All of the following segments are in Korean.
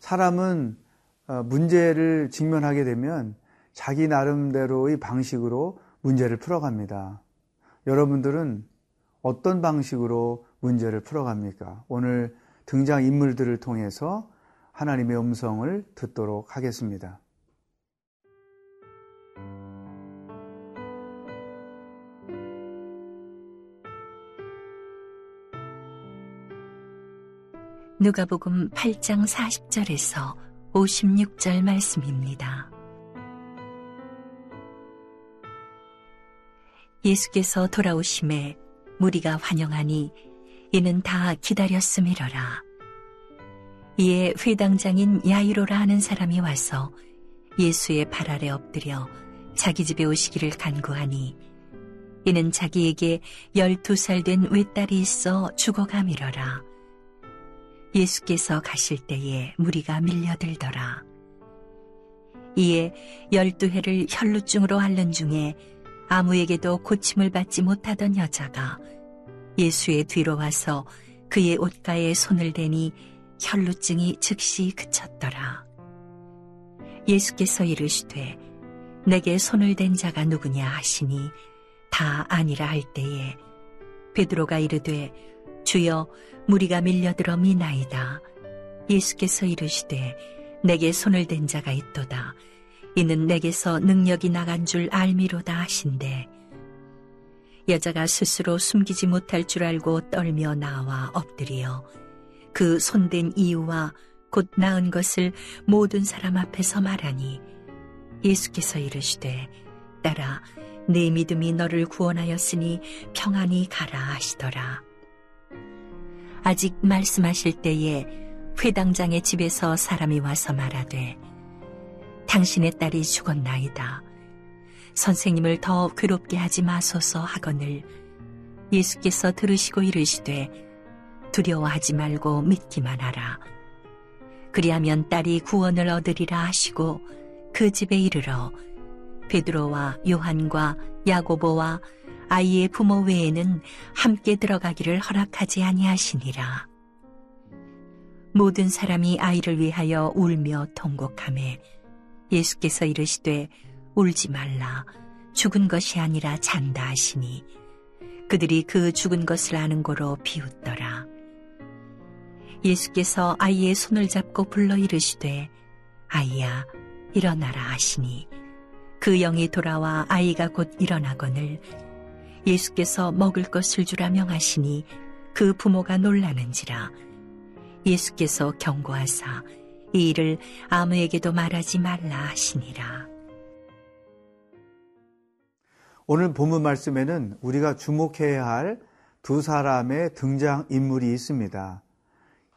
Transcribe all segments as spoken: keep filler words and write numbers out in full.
사람은 문제를 직면하게 되면 자기 나름대로의 방식으로 문제를 풀어갑니다. 여러분들은 어떤 방식으로 문제를 풀어갑니까? 오늘 등장인물들을 통해서 하나님의 음성을 듣도록 하겠습니다. 누가복음 팔 장 사십 절에서 오십육 절 말씀입니다. 예수께서 돌아오심에 무리가 환영하니 이는 다 기다렸음이러라. 이에 회당장인 야이로라 하는 사람이 와서 예수의 발 아래 엎드려 자기 집에 오시기를 간구하니 이는 자기에게 열두 살 된 외딸이 있어 죽어감이러라. 예수께서 가실 때에 무리가 밀려들더라. 이에 열두 해를 혈루증으로 앓는 중에 아무에게도 고침을 받지 못하던 여자가 예수의 뒤로 와서 그의 옷가에 손을 대니 혈루증이 즉시 그쳤더라. 예수께서 이르시되 내게 손을 댄 자가 누구냐 하시니 다 아니라 할 때에 베드로가 이르되 주여 무리가 밀려들어 미나이다. 예수께서 이르시되 내게 손을 댄 자가 있도다. 이는 내게서 능력이 나간 줄 알미로다 하신대. 여자가 스스로 숨기지 못할 줄 알고 떨며 나와 엎드려 그 손댄 이유와 곧 낳은 것을 모든 사람 앞에서 말하니 예수께서 이르시되 딸아 네 믿음이 너를 구원하였으니 평안히 가라 하시더라. 아직 말씀하실 때에 회당장의 집에서 사람이 와서 말하되 당신의 딸이 죽었나이다. 선생님을 더 괴롭게 하지 마소서 하거늘 예수께서 들으시고 이르시되 두려워하지 말고 믿기만 하라. 그리하면 딸이 구원을 얻으리라 하시고 그 집에 이르러 베드로와 요한과 야고보와 아이의 부모 외에는 함께 들어가기를 허락하지 아니하시니라. 모든 사람이 아이를 위하여 울며 통곡하매 예수께서 이르시되 울지 말라. 죽은 것이 아니라 잔다 하시니 그들이 그 죽은 것을 아는 고로 비웃더라. 예수께서 아이의 손을 잡고 불러 이르시되 아이야 일어나라 하시니 그 영이 돌아와 아이가 곧 일어나거늘 예수께서 먹을 것을 주라 명하시니 그 부모가 놀라는지라. 예수께서 경고하사 이 일을 아무에게도 말하지 말라 하시니라. 오늘 본문 말씀에는 우리가 주목해야 할 두 사람의 등장인물이 있습니다.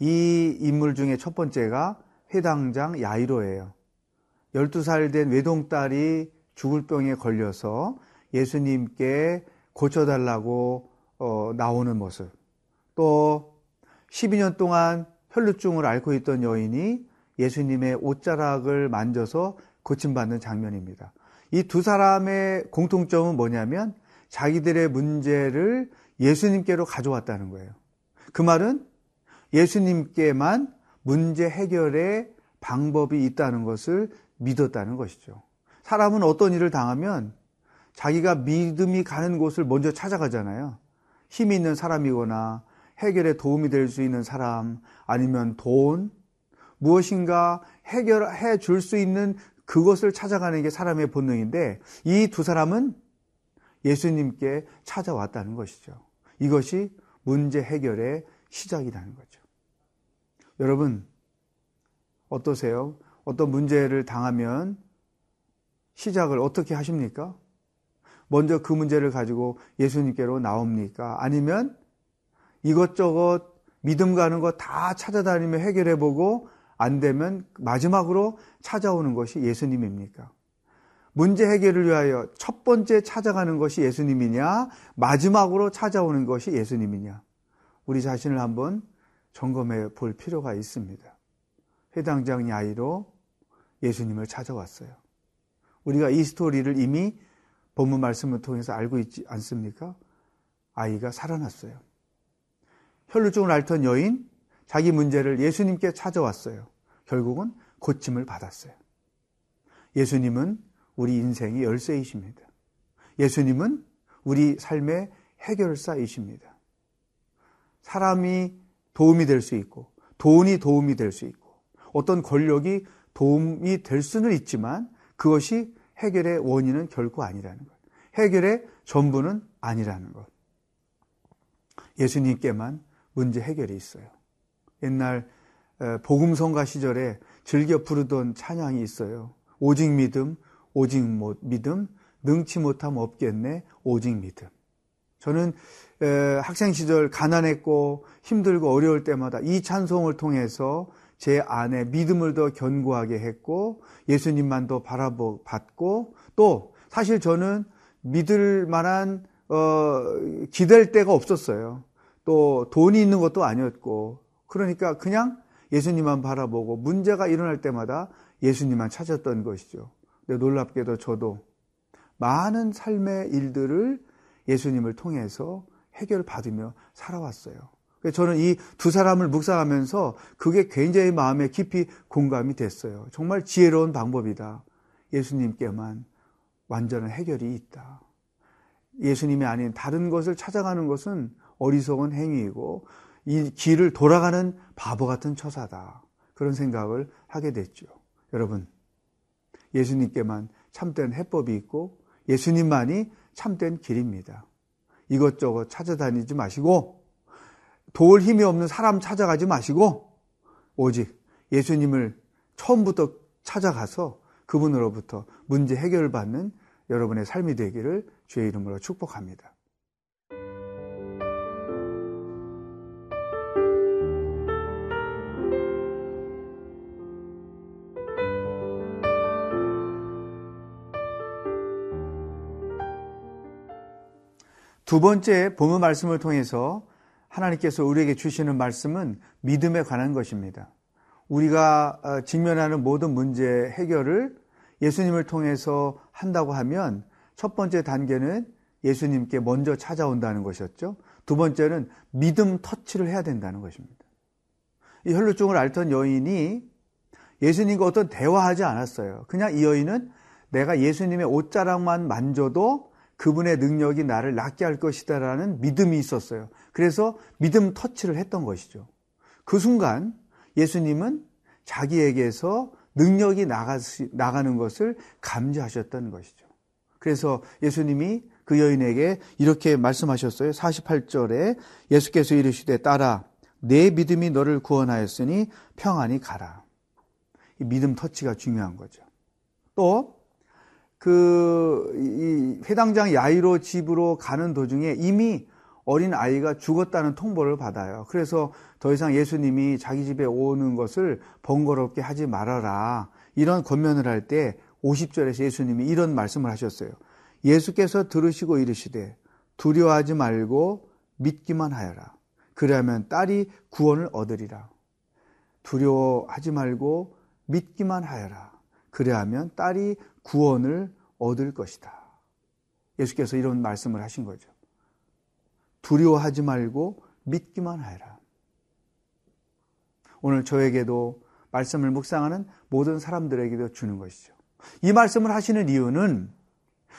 이 인물 중에 첫 번째가 회당장 야이로예요. 열두 살 된 외동딸이 죽을 병에 걸려서 예수님께 고쳐달라고 어, 나오는 모습, 또 십이 년 동안 혈루증을 앓고 있던 여인이 예수님의 옷자락을 만져서 고침받는 장면입니다. 이 두 사람의 공통점은 뭐냐면 자기들의 문제를 예수님께로 가져왔다는 거예요. 그 말은 예수님께만 문제 해결의 방법이 있다는 것을 믿었다는 것이죠. 사람은 어떤 일을 당하면 자기가 믿음이 가는 곳을 먼저 찾아가잖아요. 힘이 있는 사람이거나 해결에 도움이 될 수 있는 사람, 아니면 돈, 무엇인가 해결해 줄 수 있는 그것을 찾아가는 게 사람의 본능인데 이 두 사람은 예수님께 찾아왔다는 것이죠. 이것이 문제 해결의 시작이라는 거죠. 여러분 어떠세요? 어떤 문제를 당하면 시작을 어떻게 하십니까? 먼저 그 문제를 가지고 예수님께로 나옵니까? 아니면 이것저것 믿음 가는 거 다 찾아다니며 해결해보고 안 되면 마지막으로 찾아오는 것이 예수님입니까? 문제 해결을 위하여 첫 번째 찾아가는 것이 예수님이냐, 마지막으로 찾아오는 것이 예수님이냐, 우리 자신을 한번 점검해 볼 필요가 있습니다. 회당장 야이로 예수님을 찾아왔어요. 우리가 이 스토리를 이미 본문 말씀을 통해서 알고 있지 않습니까? 아이가 살아났어요. 혈루증을 앓던 여인, 자기 문제를 예수님께 찾아왔어요. 결국은 고침을 받았어요. 예수님은 우리 인생의 열쇠이십니다. 예수님은 우리 삶의 해결사이십니다. 사람이 도움이 될 수 있고, 돈이 도움이 될 수 있고, 어떤 권력이 도움이 될 수는 있지만 그것이 해결의 원인은 결코 아니라는 것. 해결의 전부는 아니라는 것. 예수님께만 문제 해결이 있어요. 옛날 복음성가 시절에 즐겨 부르던 찬양이 있어요. 오직 믿음, 오직 믿음, 능치 못함 없겠네, 오직 믿음. 저는 학생 시절 가난했고 힘들고 어려울 때마다 이 찬송을 통해서 제 안에 믿음을 더 견고하게 했고 예수님만 더 바라봤고, 또 사실 저는 믿을 만한 어, 기댈 데가 없었어요. 또 돈이 있는 것도 아니었고, 그러니까 그냥 예수님만 바라보고 문제가 일어날 때마다 예수님만 찾았던 것이죠. 근데 놀랍게도 저도 많은 삶의 일들을 예수님을 통해서 해결받으며 살아왔어요. 그래서 저는 이 두 사람을 묵상하면서 그게 굉장히 마음에 깊이 공감이 됐어요. 정말 지혜로운 방법이다. 예수님께만 완전한 해결이 있다. 예수님이 아닌 다른 것을 찾아가는 것은 어리석은 행위이고 이 길을 돌아가는 바보 같은 처사다. 그런 생각을 하게 됐죠. 여러분, 예수님께만 참된 해법이 있고 예수님만이 참된 길입니다. 이것저것 찾아다니지 마시고 도울 힘이 없는 사람 찾아가지 마시고 오직 예수님을 처음부터 찾아가서 그분으로부터 문제 해결을 받는 여러분의 삶이 되기를 주의 이름으로 축복합니다. 두 번째 본문 말씀을 통해서 하나님께서 우리에게 주시는 말씀은 믿음에 관한 것입니다. 우리가 직면하는 모든 문제 해결을 예수님을 통해서 한다고 하면 첫 번째 단계는 예수님께 먼저 찾아온다는 것이었죠. 두 번째는 믿음 터치를 해야 된다는 것입니다. 이 혈루증을 앓던 여인이 예수님과 어떤 대화하지 않았어요. 그냥 이 여인은 내가 예수님의 옷자락만 만져도 그분의 능력이 나를 낫게 할 것이다 라는 믿음이 있었어요. 그래서 믿음 터치를 했던 것이죠. 그 순간 예수님은 자기에게서 능력이 나가는 것을 감지하셨던 것이죠. 그래서 예수님이 그 여인에게 이렇게 말씀하셨어요. 사십팔 절에 예수께서 이르시되 딸아 내 믿음이 너를 구원하였으니 평안히 가라. 이 믿음 터치가 중요한 거죠. 또 그 회당장 야이로 집으로 가는 도중에 이미 어린 아이가 죽었다는 통보를 받아요. 그래서 더 이상 예수님이 자기 집에 오는 것을 번거롭게 하지 말아라. 이런 권면을 할 때 오십 절에서 예수님이 이런 말씀을 하셨어요. 예수께서 들으시고 이르시되 두려워하지 말고 믿기만 하여라. 그러면 딸이 구원을 얻으리라. 두려워하지 말고 믿기만 하여라. 그래야만 딸이 구원을 얻을 것이다. 예수께서 이런 말씀을 하신 거죠. 두려워하지 말고 믿기만 하라. 오늘 저에게도 말씀을 묵상하는 모든 사람들에게도 주는 것이죠. 이 말씀을 하시는 이유는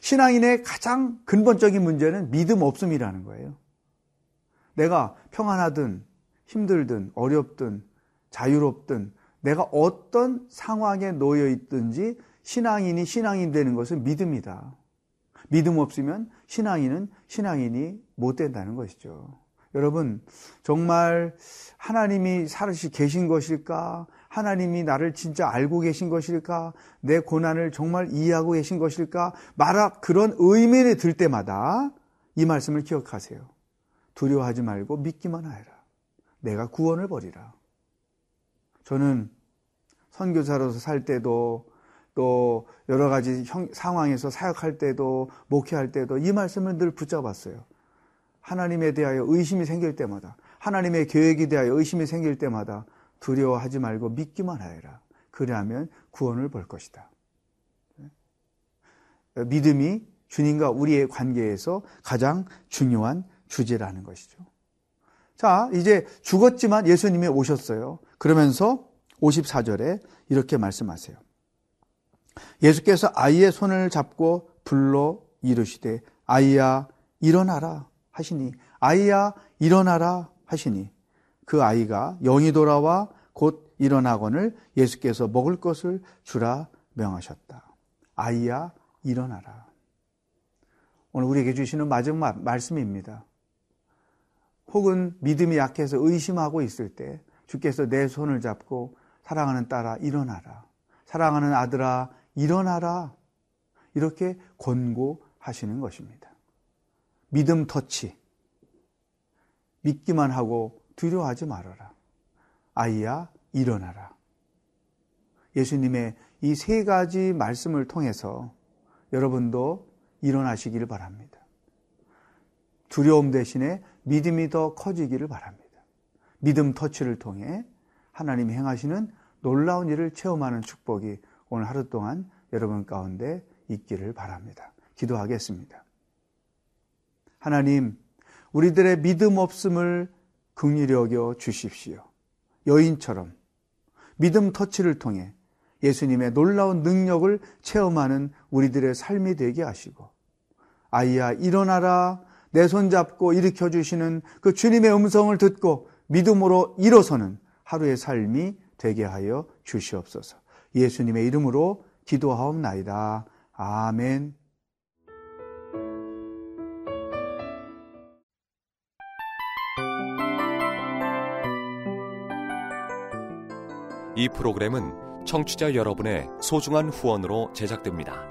신앙인의 가장 근본적인 문제는 믿음 없음이라는 거예요. 내가 평안하든 힘들든 어렵든 자유롭든 내가 어떤 상황에 놓여 있든지 신앙인이 신앙인 되는 것은 믿음이다. 믿음 없으면 신앙인은 신앙인이 못 된다는 것이죠. 여러분, 정말 하나님이 살아시 계신 것일까? 하나님이 나를 진짜 알고 계신 것일까? 내 고난을 정말 이해하고 계신 것일까? 말아 그런 의문이 들 때마다 이 말씀을 기억하세요. 두려워하지 말고 믿기만 하여라. 내가 구원을 벌이라. 저는 선교사로서 살 때도 또 여러 가지 형, 상황에서 사역할 때도 목회할 때도 이 말씀을 늘 붙잡았어요. 하나님에 대하여 의심이 생길 때마다, 하나님의 계획에 대하여 의심이 생길 때마다 두려워하지 말고 믿기만 하여라. 그리하면 구원을 볼 것이다. 믿음이 주님과 우리의 관계에서 가장 중요한 주제라는 것이죠. 자, 이제 죽었지만 예수님이 오셨어요. 그러면서 오십사 절에 이렇게 말씀하세요. 예수께서 아이의 손을 잡고 불러 이르시되 아이야 일어나라 하시니 아이야 일어나라 하시니 그 아이가 영이 돌아와 곧 일어나거늘 예수께서 먹을 것을 주라 명하셨다. 아이야 일어나라. 오늘 우리에게 주시는 마지막 말씀입니다. 혹은 믿음이 약해서 의심하고 있을 때 주께서 내 손을 잡고 사랑하는 딸아 일어나라, 사랑하는 아들아 일어나라 이렇게 권고하시는 것입니다. 믿음 터치, 믿기만 하고 두려워하지 말아라, 아이야 일어나라. 예수님의 이 세 가지 말씀을 통해서 여러분도 일어나시기를 바랍니다. 두려움 대신에 믿음이 더 커지기를 바랍니다. 믿음 터치를 통해 하나님이 행하시는 놀라운 일을 체험하는 축복이 오늘 하루 동안 여러분 가운데 있기를 바랍니다. 기도하겠습니다. 하나님, 우리들의 믿음 없음을 긍휼히 여겨 주십시오. 여인처럼 믿음 터치를 통해 예수님의 놀라운 능력을 체험하는 우리들의 삶이 되게 하시고, 아이야 일어나라, 내 손잡고 일으켜주시는 그 주님의 음성을 듣고 믿음으로 일어서는 하루의 삶이 되게 하여 주시옵소서. 예수님의 이름으로 기도하옵나이다. 아멘. 이 프로그램은 청취자 여러분의 소중한 후원으로 제작됩니다.